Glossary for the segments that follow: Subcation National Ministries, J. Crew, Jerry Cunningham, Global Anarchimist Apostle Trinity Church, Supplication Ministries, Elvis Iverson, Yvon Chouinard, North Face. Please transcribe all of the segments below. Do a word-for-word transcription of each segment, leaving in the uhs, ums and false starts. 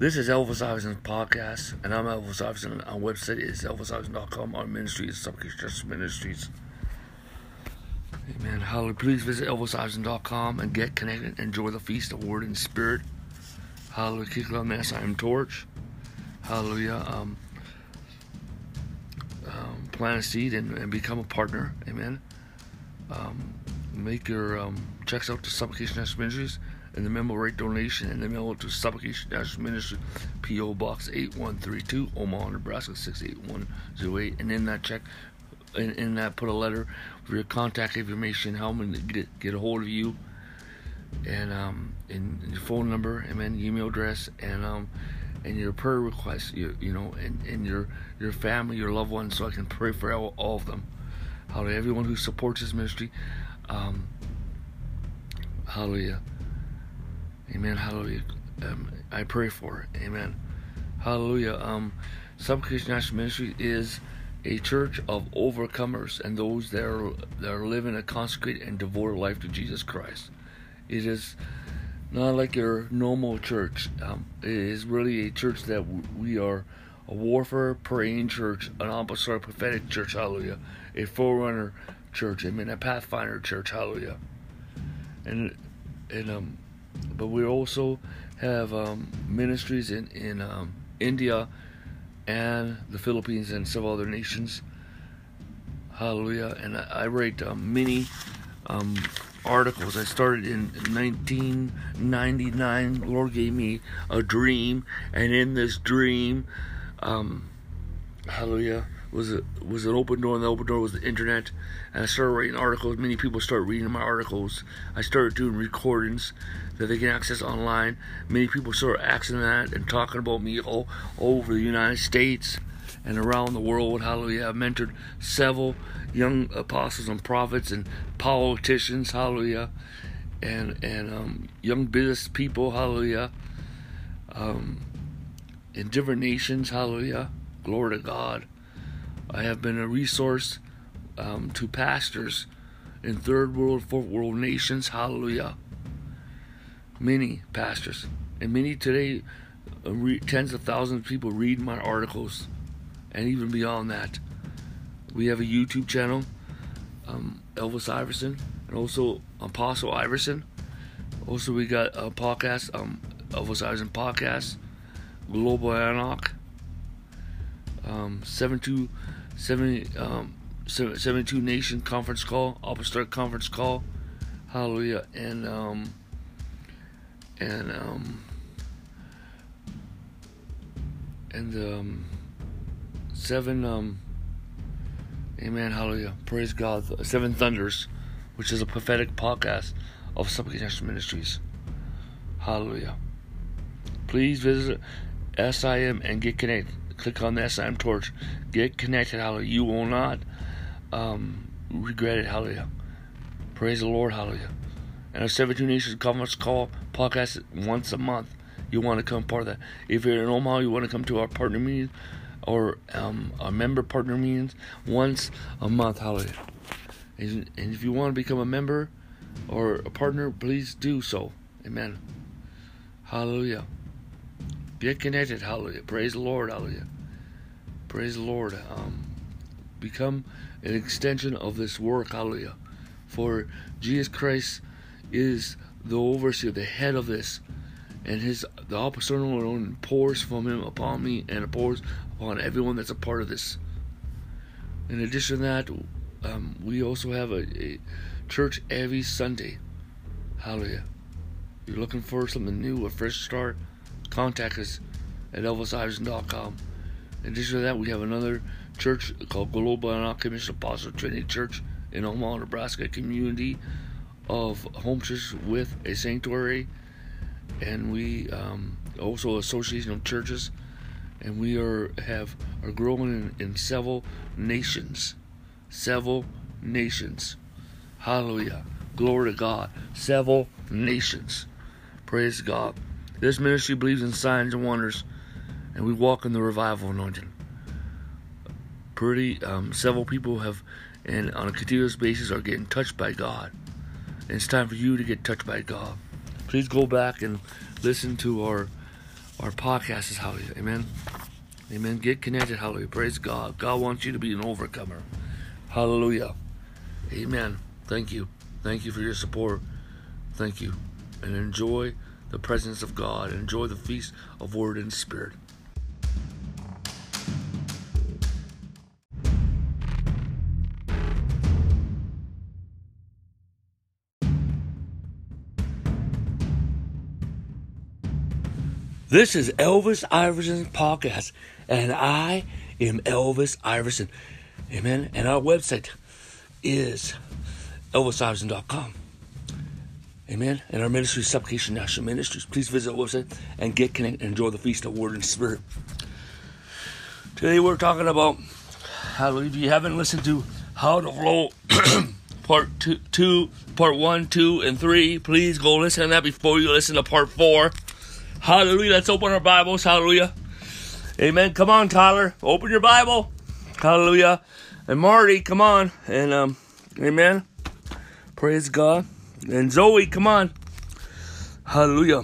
This is Elvis Iverson's podcast, and I'm Elvis Iverson. Our website is elvis iverson dot com. Our ministry is Subcation Ministries. Amen. Hallelujah. Please visit elvis iverson dot com and get connected. Enjoy the feast of Word and Spirit. Hallelujah. Kick love, mass, iron torch. Hallelujah. Um, um, plant a seed and, and become a partner. Amen. Um, make your um, checks out to Supplication National Ministries and the memo rate donation and the memo to Supplication National Ministries, P O. Box eight one three two, Omaha, Nebraska six eight one zero eight. And in that check, in, in that put a letter with your contact information, how I'm gonna get, get a hold of you, and um, and your phone number, and then email address, and um, and your prayer requests, you, you know, and, and your your family, your loved ones, so I can pray for all, all of them. Hallelujah. Everyone who supports this ministry. Um, hallelujah. Amen. Hallelujah. Um, I pray for it. Amen. Hallelujah. Um, Supplication National Ministry is a church of overcomers and those that are, that are living a consecrated and devoted life to Jesus Christ. It is not like your normal church. Um, it is really a church that w- we are a warfare praying church, an apostolic prophetic church. Hallelujah. A forerunner church. Amen. A pathfinder church. Hallelujah. And and um, but we also have um, ministries in in um, India and the Philippines and several other nations. Hallelujah. And I, I write um, many um, articles. I started in nineteen ninety-nine. The Lord gave me a dream, and in this dream, um, hallelujah, was a, was an open door, and the open door was the internet. And I started writing articles. Many people started reading my articles. I started doing recordings that they can access online. Many people started accessing that and talking about me all, all over the United States and around the world. Hallelujah. I mentored several young apostles and prophets and politicians. Hallelujah. And and um, young business people. Hallelujah. Um, in different nations. Hallelujah. Glory to God. I have been a resource um, to pastors in third world, fourth world nations. Hallelujah. Many pastors. And many today, uh, re- tens of thousands of people read my articles. And even beyond that. We have a YouTube channel, um, Elvis Iverson, and also Apostle Iverson. Also, we got a podcast, um, Elvis Iverson Podcast, Global Anarch, um, seventy-two. seventy, um, seventy-two Nation Conference Call, Apostolic Conference Call, hallelujah, and, um, and, um, and, um, seven, um, amen, hallelujah, praise God, Seven Thunders, which is a prophetic podcast of Supplication National Ministries, hallelujah. Please visit S I M and get connected. Click on the S I M torch. Get connected, hallelujah. You will not um, regret it, hallelujah. Praise the Lord, hallelujah. And a seventy-two Nations Conference Call podcast once a month. You want to come part of that. If you're in Omaha, you want to come to our partner meetings or um, our member partner meetings once a month, hallelujah. And, and if you want to become a member or a partner, please do so. Amen. Hallelujah. Get connected, hallelujah. Praise the Lord, hallelujah. Praise the Lord. Um, become an extension of this work, hallelujah. For Jesus Christ is the overseer, the head of this, and his the apostolic alone pours from him upon me and it pours upon everyone that's a part of this. In addition to that, um, we also have a, a church every Sunday, hallelujah. If you're looking for something new, a fresh start, contact us at elvis iverson dot com. In addition to that, we have another church called Global Anarchimist Apostle Trinity Church in Omaha, Nebraska, a community of home churches with a sanctuary, and we um, also association of churches, and we are have are growing in, in several nations, several nations. Hallelujah, glory to God. Several nations, praise God. This ministry believes in signs and wonders, and we walk in the revival anointing. Pretty, um, several people have, and on a continuous basis, are getting touched by God. And it's time for you to get touched by God. Please go back and listen to our Our podcast is Hallelujah. Amen. Amen. Get connected. Hallelujah. Praise God. God wants you to be an overcomer. Hallelujah. Amen. Thank you. Thank you for your support. Thank you. And enjoy the presence of God. Enjoy the feast of Word and Spirit. This is Elvis Iverson's podcast, and I am Elvis Iverson. Amen. And our website is elvis iverson dot com. Amen. And our ministry is Subcation National Ministries. Please visit our website and get connected and enjoy the feast of Word and Spirit. Today we're talking about, hallelujah, if you haven't listened to How to Flow part two, two, part one, two, and three, please go listen to that before you listen to part four. Hallelujah. Let's open our Bibles. Hallelujah. Amen. Come on, Tyler. Open your Bible. Hallelujah. And Marty, come on. And, um, amen. Praise God. And Zoe, come on. Hallelujah.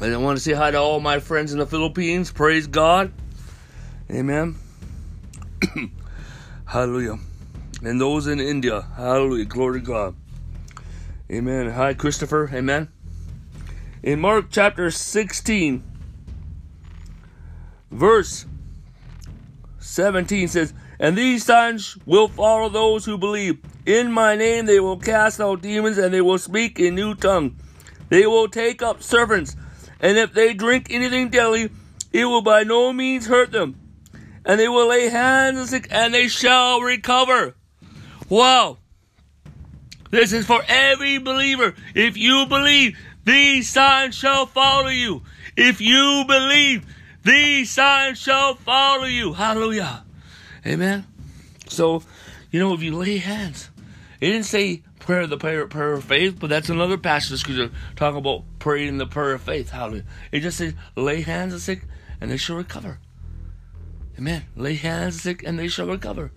And I want to say hi to all my friends in the Philippines. Praise God. Amen. Hallelujah. And those in India. Hallelujah. Glory to God. Amen. Hi, Christopher. Amen. In Mark chapter sixteen, verse seventeen says, "And these signs will follow those who believe. In my name they will cast out demons, and they will speak in new tongues. They will take up serpents, and if they drink anything deadly, it will by no means hurt them. And they will lay hands on the sick, and they shall recover." Wow. This is for every believer. If you believe, these signs shall follow you. If you believe, these signs shall follow you. Hallelujah. Amen. So, you know, if you lay hands, it didn't say prayer the prayer, prayer of faith, but that's another passage of scripture talking about praying the prayer of faith. Hallelujah. It just says lay hands on the sick and they shall recover. Amen. Lay hands on the sick and they shall recover.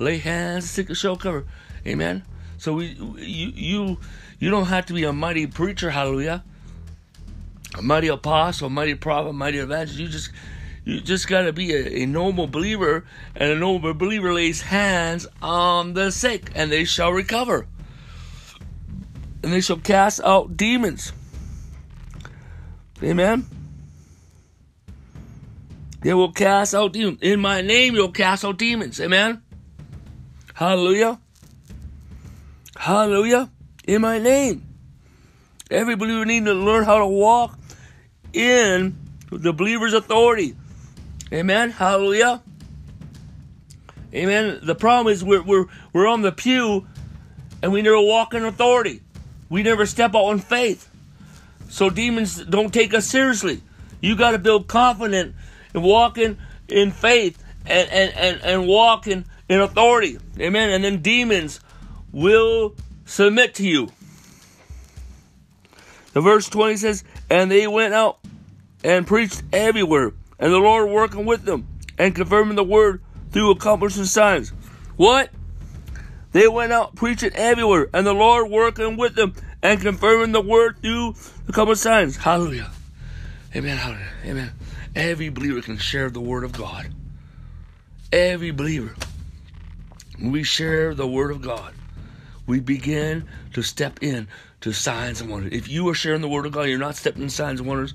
Lay hands on the sick and shall recover. Amen. So we, you, you, you don't have to be a mighty preacher, hallelujah, a mighty apostle, a mighty prophet, a mighty evangelist. You just, you just gotta be a, a normal believer, and a normal believer lays hands on the sick, and they shall recover, and they shall cast out demons. Amen. They will cast out demons. In my name, you'll cast out demons. Amen. Hallelujah. Hallelujah. In my name. Every believer needs to learn how to walk in the believer's authority. Amen. Hallelujah. Amen. The problem is we're we're we're on the pew and we never walk in authority. We never step out in faith. So demons don't take us seriously. You gotta build confidence in walking in faith and and, and, and walking in authority. Amen. And then demons will submit to you. The verse twenty says, "And they went out and preached everywhere, and the Lord working with them and confirming the word through accomplishing signs." What? They went out preaching everywhere, and the Lord working with them and confirming the word through accomplishing signs. Hallelujah. Amen. Hallelujah. Amen. Every believer can share the word of God. Every believer. We share the word of God. We begin to step in to signs and wonders. If you are sharing the word of God, you're not stepping in signs and wonders,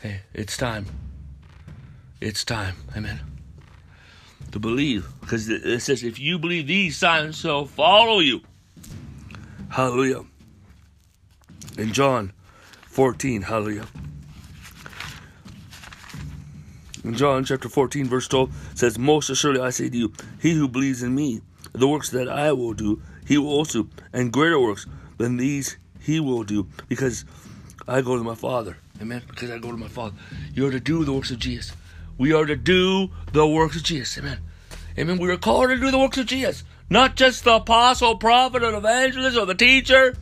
hey, it's time. It's time, amen, to believe. Because it says, if you believe, these signs shall follow you. Hallelujah. In John fourteen, hallelujah. In John chapter fourteen, verse twelve, says, "Most assuredly I say to you, he who believes in me, the works that I will do, he will also, and greater works than these he will do, because I go to my Father." Amen. Because I go to my Father. You are to do the works of Jesus. We are to do the works of Jesus. Amen. Amen. We are called to do the works of Jesus. Not just the apostle, prophet, or evangelist, or the teacher,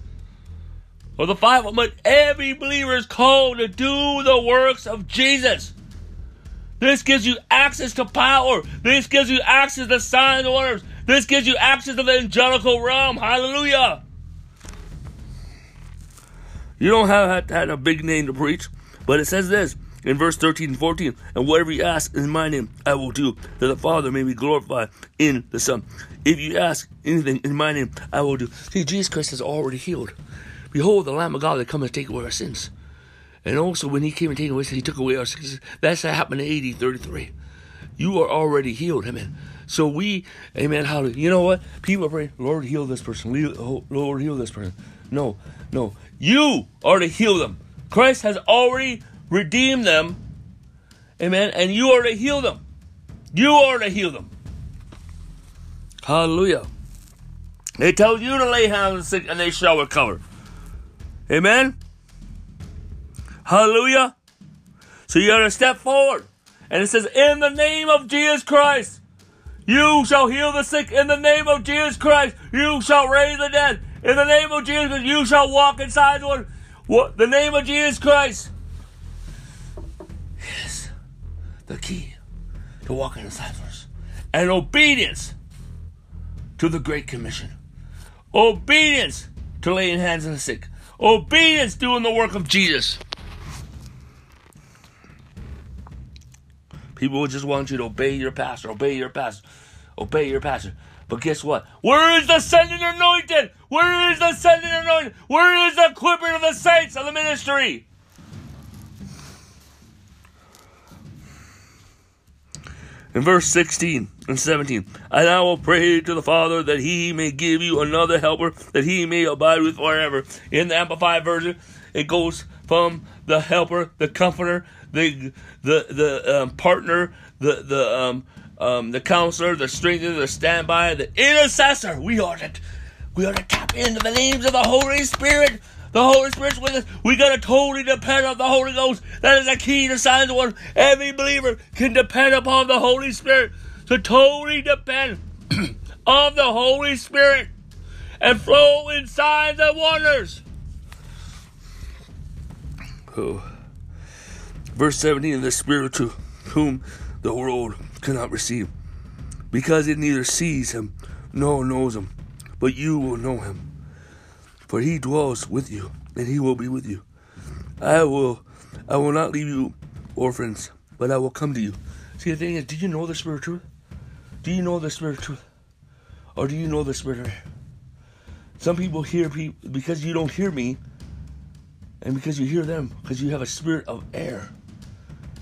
or the five, but every believer is called to do the works of Jesus. This gives you access to power. This gives you access to signs and wonders. This gives you access to the angelical realm. Hallelujah. You don't have to have a big name to preach, But it says this in verse thirteen and fourteen, and whatever you ask in my name, I will do, that the Father may be glorified in the Son. If you ask anything in my name, I will do. See, Jesus Christ has already healed. Behold, the Lamb of God that comes to take away our sins. And also, when he came and taken away sins, he took away our sins. That's what happened in A D thirty-three. You are already healed, amen. So we, amen, how do, you know what? People pray, Lord, heal this person. Lord, heal this person. No, no. You are to heal them. Christ has already redeem them, amen, and you are to heal them. You are to heal them. Hallelujah. They tell you to lay hands on the sick, and they shall recover. Amen. Hallelujah. So you got to step forward, and it says, "In the name of Jesus Christ, you shall heal the sick. In the name of Jesus Christ, you shall raise the dead. In the name of Jesus Christ, you shall walk inside one. What? The name of Jesus Christ." Yes, the key to walking in silence and obedience to the Great Commission, obedience to laying hands on the sick, obedience doing the work of Jesus. People just want you to obey your pastor, obey your pastor, obey your pastor. But guess what? Where is the sending anointing? Where is the sending anointing? Where is the equipping of the saints of the ministry? In verse sixteen and seventeen, and I will pray to the Father that he may give you another helper, that he may abide with forever. In the Amplified Version, it goes from the helper, the comforter, the the the um, partner, the the um, um, the counselor, the strengthener, the standby, the intercessor. We ought to we ought to tap into the names of the Holy Spirit. The Holy Spirit's with us. We got to totally depend on the Holy Ghost. That is a key to signs of one. Every believer can depend upon the Holy Spirit. So totally depend on the Holy Spirit and flow in signs and wonders. Oh. Verse seventeen, the Spirit to whom the world cannot receive, because it neither sees him nor knows him, but you will know him. For he dwells with you, and he will be with you. I will I will not leave you orphans, but I will come to you. See, the thing is, do you know the Spirit of truth? Do you know the Spirit of truth? Or do you know the Spirit of error? Some people hear people, because you don't hear me, and because you hear them, because you have a spirit of error.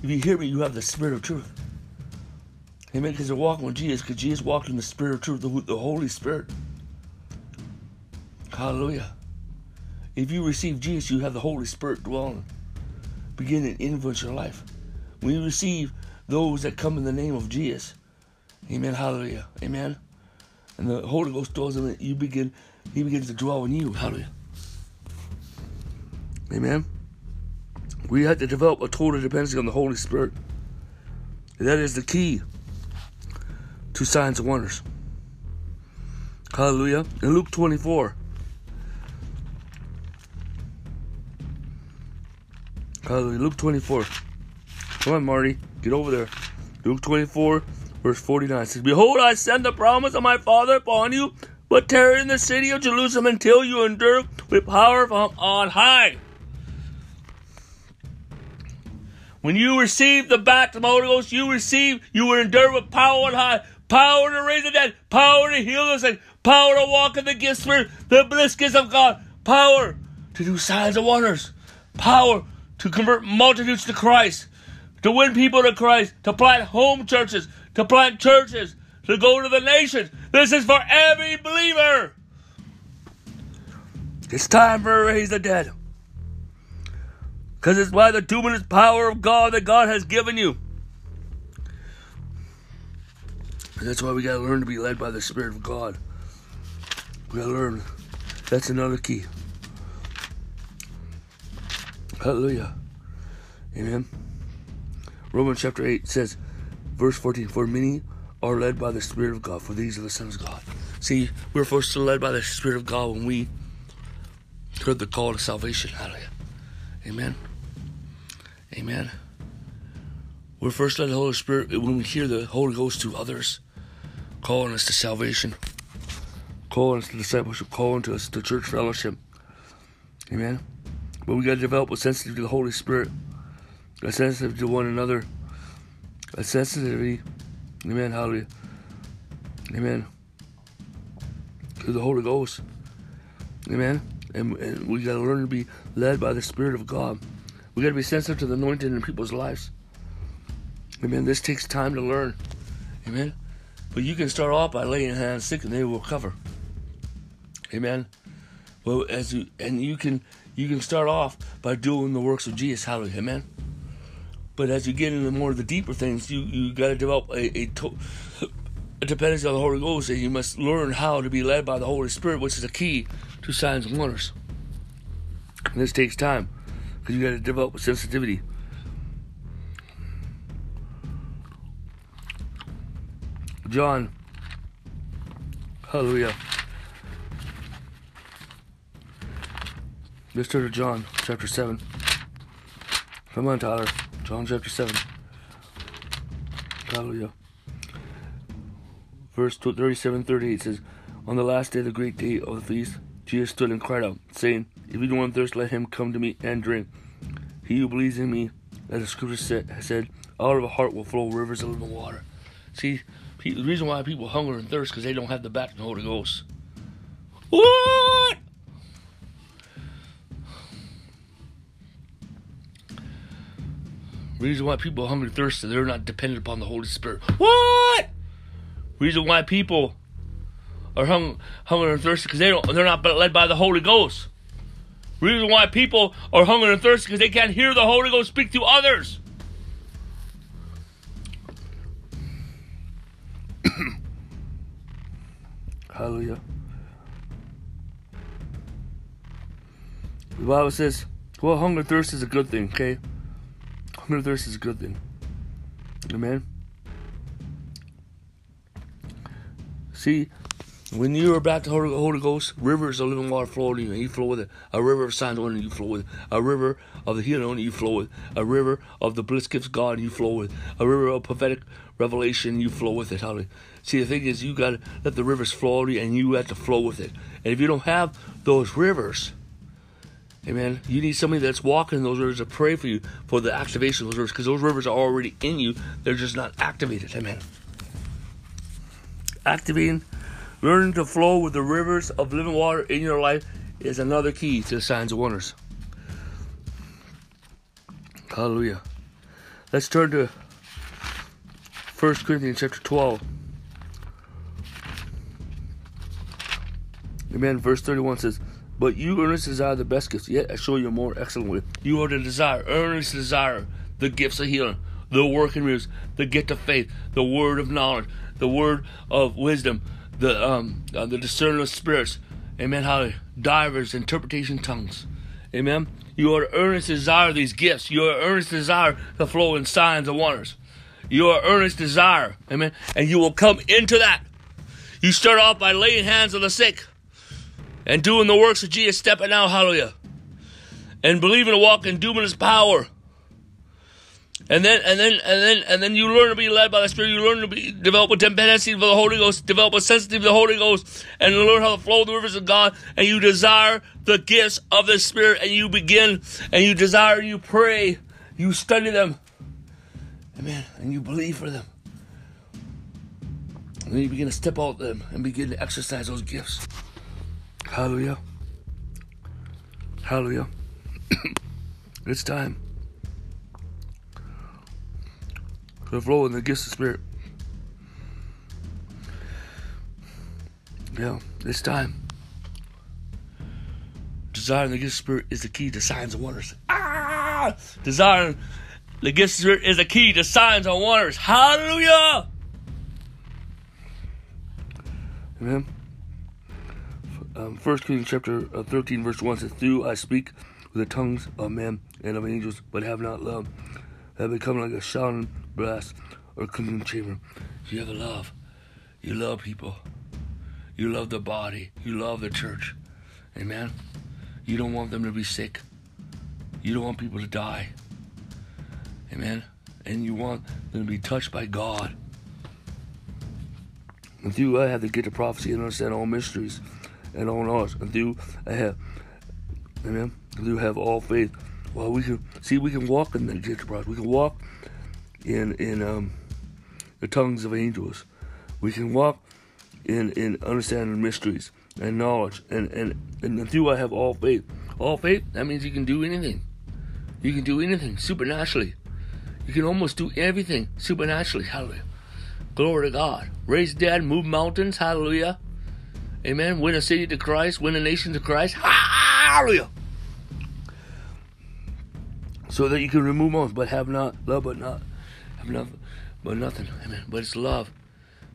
If you hear me, you have the Spirit of truth. Amen, because they're walking with Jesus, because Jesus walked in the Spirit of truth, the, the Holy Spirit. Hallelujah. If you receive Jesus, you have the Holy Spirit dwelling, beginning to influence your life. When you receive those that come in the name of Jesus, amen, hallelujah, amen. And the Holy Ghost dwells in it, you begin, he begins to dwell in you, hallelujah. Amen. We have to develop a total dependency on the Holy Spirit. That is the key to signs and wonders. Hallelujah. In Luke twenty-four, hallelujah. Luke twenty-four. Come on, Marty. Get over there. Luke twenty-four, verse forty-nine. It says, behold, I send the promise of my Father upon you, but tarry in the city of Jerusalem until you endure with power from on high. When you receive the baptism of the Holy Ghost, you receive, you will endure with power on high. Power to raise the dead. Power to heal the sick. Power to walk in the gifts, spirit, the bliss gifts of God. Power to do signs and wonders. Power to convert multitudes to Christ, to win people to Christ, to plant home churches, to plant churches, to go to the nations. This is for every believer. It's time for raise the dead. Because it's by the dunamis power of God that God has given you. And that's why we got to learn to be led by the Spirit of God. We got to learn. That's another key. Hallelujah. Amen. Romans chapter eight says, verse fourteen, for many are led by the Spirit of God, for these are the sons of God. See, we're first led by the Spirit of God when we heard the call to salvation. Hallelujah. Amen. Amen. We're first led by the Holy Spirit when we hear the Holy Ghost to others, calling us to salvation, calling us to discipleship, calling to us to church fellowship. Amen. But we got to develop a sensitivity to the Holy Spirit. a sensitive to one another, a sensitivity, amen, hallelujah, amen, to the Holy Ghost, amen, and, and we got to learn to be led by the Spirit of God. We got to be sensitive to the anointing in people's lives, amen. This takes time to learn, amen, but you can start off by laying hands sick and they will recover, amen. Well, as you, and you can you can start off by doing the works of Jesus, hallelujah, amen. But as you get into more of the deeper things, you you got to develop a, a, to, a dependency on the Holy Ghost, and you must learn how to be led by the Holy Spirit, which is a key to signs and wonders. And this takes time because you got to develop sensitivity. John, hallelujah. Let's turn to John chapter seven. Come on, Tyler. John chapter seven. Hallelujah. Verse thirty-seven thirty-eight says, on the last day, the great day of the feast, Jesus stood and cried out, saying, if anyone thirst, let him come to me and drink. He who believes in me, as the scripture said, said out of a heart will flow rivers of living water. See, the reason why people hunger and thirst because they don't have the back of the Holy Ghost. What? Reason why people are hungry and thirsty, they're not dependent upon the Holy Spirit. What? Reason why people are hung, hungry and thirsty because they don't, they're not led by the Holy Ghost. Reason why people are hungry and thirsty because they can't hear the Holy Ghost speak to others. Hallelujah. The Bible says, well, hunger and thirst is a good thing, okay? Hunger and thirst is a good thing. Amen. See, when you are back to the Holy Ghost, rivers of living water flow to you, and you flow with it. A river of signs on you, you flow with it. A river of the healing on you, you flow with it. A river of the bliss gifts of God, you flow with it. A river of prophetic revelation, you flow with it. Hallelujah. See, the thing is, you got to let the rivers flow to you, and you have to flow with it. And if you don't have those rivers, amen, you need somebody that's walking in those rivers to pray for you for the activation of those rivers, because those rivers are already in you. They're just not activated. Amen. Activating, learning to flow with the rivers of living water in your life is another key to the signs and wonders. Hallelujah. Let's turn to First Corinthians chapter twelve. Amen. Verse thirty-one says, but you earnestly desire the best gifts, yet I show you a more excellent way. You are to desire, earnest desire, the gifts of healing, the working miracles, the gift of faith, the word of knowledge, the word of wisdom, the um, uh, the discerning of spirits, amen, hallelujah, divers, interpretation, tongues, amen. You are to earnest desire these gifts. You are to earnest desire to flow in signs and wonders. You are to earnest desire, amen, and you will come into that. You start off by laying hands on the sick and doing the works of Jesus, stepping out, hallelujah, and believing to walk in doing His power. And then, and then, and then, and then you learn to be led by the Spirit. You learn to be develop a dependency for the Holy Ghost, develop a sensitivity to the Holy Ghost, and learn how to flow the rivers of God. And you desire the gifts of the Spirit, and you begin, and you desire, you pray, you study them, amen, and you believe for them. And then you begin to step out them and begin to exercise those gifts. Hallelujah. Hallelujah. It's time to flow in the gifts of the Spirit. Yeah, it's time. Desiring the gifts of the Spirit is the key to signs and wonders. Ah! Desiring the gifts of the Spirit is the key to signs and wonders. Hallelujah. Amen. Um, First Corinthians chapter uh, thirteen, verse one says, through I speak with the tongues of men and of angels, but have not love. I become like a shouting blast or cleaning chamber. You have a love. You love people. You love the body. You love the church. Amen. You don't want them to be sick. You don't want people to die. Amen. And you want them to be touched by God. And through I have to get to prophecy and understand all mysteries and all knowledge, and through I have, amen, through have all faith Well, we can see we can walk in the enterprise. We can walk in in um, the tongues of angels. We can walk in in understanding mysteries and knowledge. And and and through I have all faith. All faith. That means you can do anything. You can do anything supernaturally. You can almost do everything supernaturally. Hallelujah. Glory to God. Raise dead, move mountains. Hallelujah. Amen. Win a city to Christ. Win a nation to Christ. Hallelujah. So that you can remove mountains, but have not love, but not have not, but nothing. Amen. But it's love.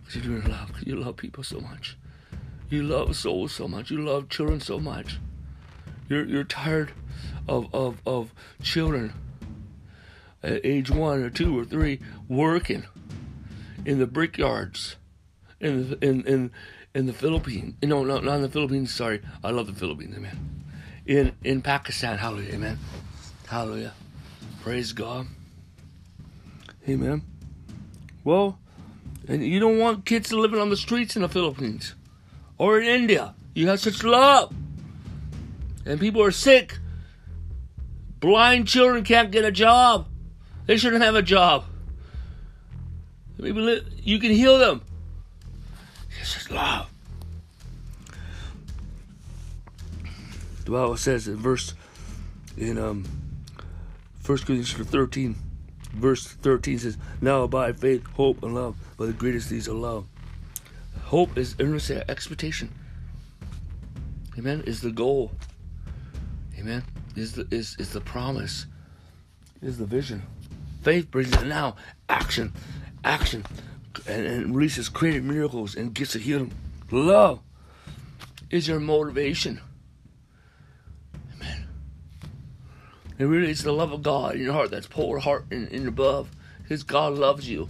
Because you're doing love. Because you love people so much. You love souls so much. You love children so much. You're you're tired of of of children at age one or two or three working in the brickyards in the, in in in the Philippines. No, no, not in the Philippines. Sorry, I love the Philippines. Amen. In in Pakistan, hallelujah. Amen. Hallelujah. Praise God. Amen. Well, and you don't want kids living on the streets in the Philippines or in India. You have such love, and people are sick. Blind children can't get a job. They shouldn't have a job. You can heal them. It's just love. The Bible says in verse in um, First Corinthians thirteen, verse thirteen says, "Now abide faith, hope, and love, but the greatest these are love." Hope is earnest expectation. Amen. Is the goal. Amen. Is the is is the promise. Is the vision. Faith brings it now. Action. Action. And, and releases creative miracles and gets to healing. Love is your motivation. Amen. It really is the love of God in your heart. That's poured heart and, and above. His God loves you.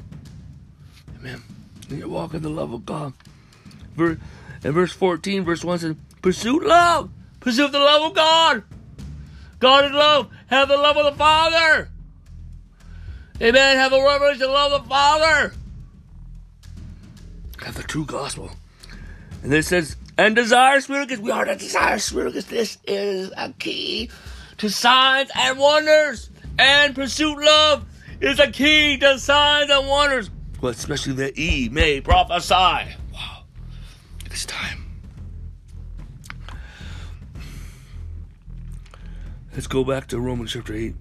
Amen. And you walk in the love of God. And verse fourteen, verse one says, pursue love. Pursue the love of God. God is love. Have the love of the Father. Amen. Have a revelation of the love of the Father. Have the true gospel. And then it says, and desire spirit gifts. We are to desire spirit gifts. This is a key to signs and wonders. And pursuit love is a key to signs and wonders. Well, especially that ye may prophesy. Wow. It's time. Let's go back to Romans chapter eight.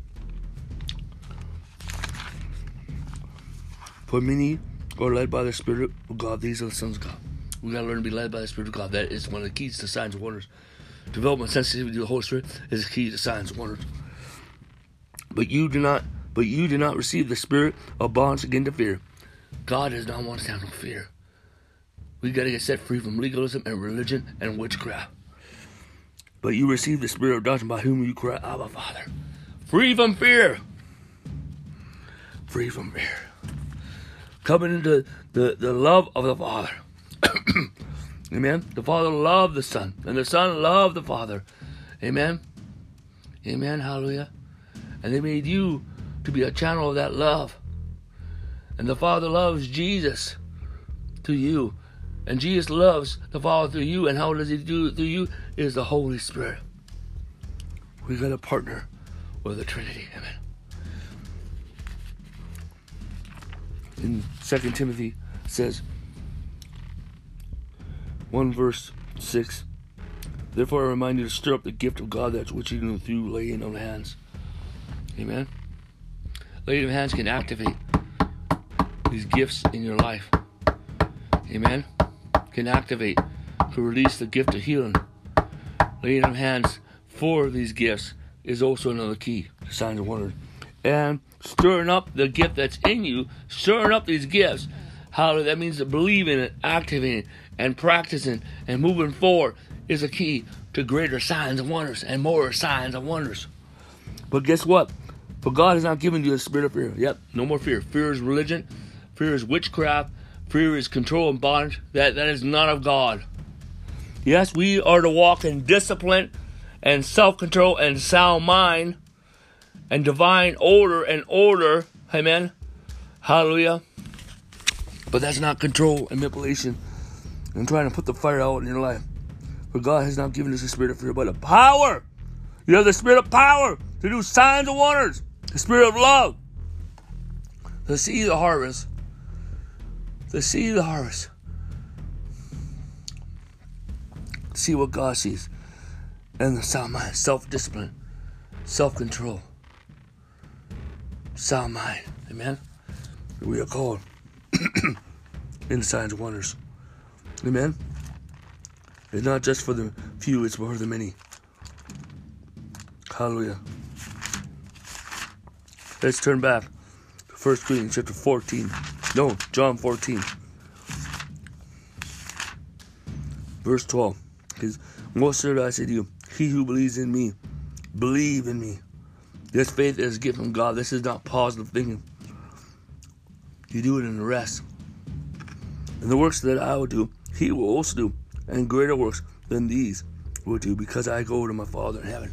For many are led by the Spirit of God. These are the sons of God. We got to learn to be led by the Spirit of God. That is one of the keys to signs and wonders. Development sensitivity to the Holy Spirit is the key to signs and wonders. But you do not, but you do not receive the spirit of bonds again to fear. God does not want us to have no fear. We got to get set free from legalism and religion and witchcraft. But you receive the spirit of doctrine by whom you cry, Abba, Father. Free from fear. Free from fear. Coming into the, the love of the Father. Amen. The Father loved the Son. And the Son loved the Father. Amen. Amen. Hallelujah. And they made you to be a channel of that love. And the Father loves Jesus through you. And Jesus loves the Father through you. And how does he do it through you? It is the Holy Spirit. We've got to partner with the Trinity. Amen. In Second Timothy says, one verse six, therefore I remind you to stir up the gift of God that's which you know through laying on hands. Amen. Laying on hands can activate these gifts in your life. Amen. Can activate, can release the gift of healing. Laying on hands for these gifts is also another key to signs and wonders. And stirring up the gift that's in you, stirring up these gifts. Hallelujah. That means believing and activating and practicing and moving forward is a key to greater signs and wonders and more signs and wonders. But guess what? For God has not given you a spirit of fear. Yep, no more fear. Fear is religion. Fear is witchcraft. Fear is control and bondage. That, that is not of God. Yes, we are to walk in discipline and self-control and sound mind. And divine order and order. Amen. Hallelujah. But that's not control and manipulation. And trying to put the fire out in your life. For God has not given us a spirit of fear, but a power. You have the spirit of power. to do signs and wonders, the spirit of love, to see the harvest, to see the harvest, to see what God sees, and the sound mind, self-discipline, self-control, sound mind. Amen. We are called in the signs and wonders. Amen. It's not just for the few, it's for the many. Hallelujah. Let's turn back to First Corinthians chapter fourteen. No, John fourteen. Verse twelve. Because most certainly I say to you, he who believes in me, believe in me. This faith is a gift from God. This is not positive thinking. You do it in the rest. And the works that I will do, he will also do. And greater works than these will do, because I go to my Father in heaven.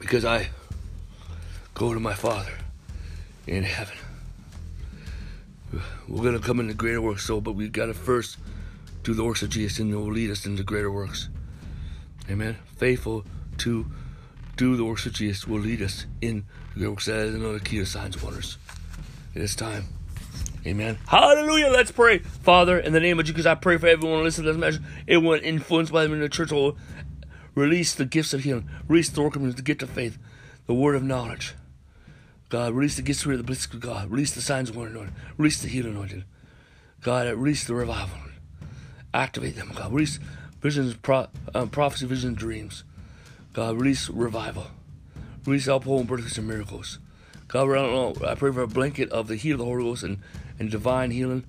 Because I go to my Father in heaven. We're going to come into greater works, so, but we've got to first do the works of Jesus, and it will lead us into greater works. Amen. Faithful to do the works of Jesus will lead us in greater works. That is another key to signs and wonders. It is time. Amen. Hallelujah. Let's pray. Father, in the name of Jesus, I pray for everyone listening to this message. Everyone influenced by them in the church will release the gifts of healing. Release the work of the gift of faith. The word of knowledge. God, release the gifts of the bliss of God. Release the signs of one another. Release the healing anointing. God, release the revival. Activate them, God. Release visions, pro- um, prophecy, visions, dreams. God, release revival. Release uphold births and miracles. God, I don't know, I pray for a blanket of the heat of the Holy Ghost and, and divine healing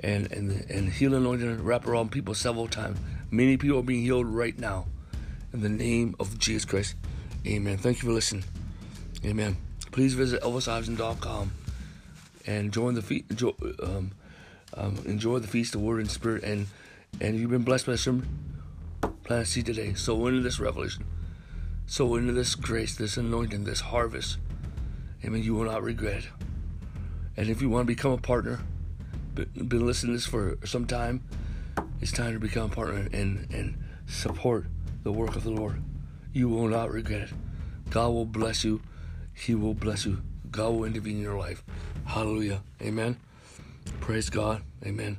and and and healing anointing wrap around people several times. Many people are being healed right now. In the name of Jesus Christ. Amen. Thank you for listening. Amen. Please visit elvis iverson dot com and join the fe- jo- um, um, enjoy the feast of word and spirit. And, and you've been blessed by the sermon. Plant a seed today. Sow into this revelation. Sow into this grace, this anointing, this harvest. Amen. You will not regret it. And if you want to become a partner, been listening to this for some time, it's time to become a partner and, and support the work of the Lord. You will not regret it. God will bless you. He will bless you. God will intervene in your life. Hallelujah. Amen. Praise God. Amen.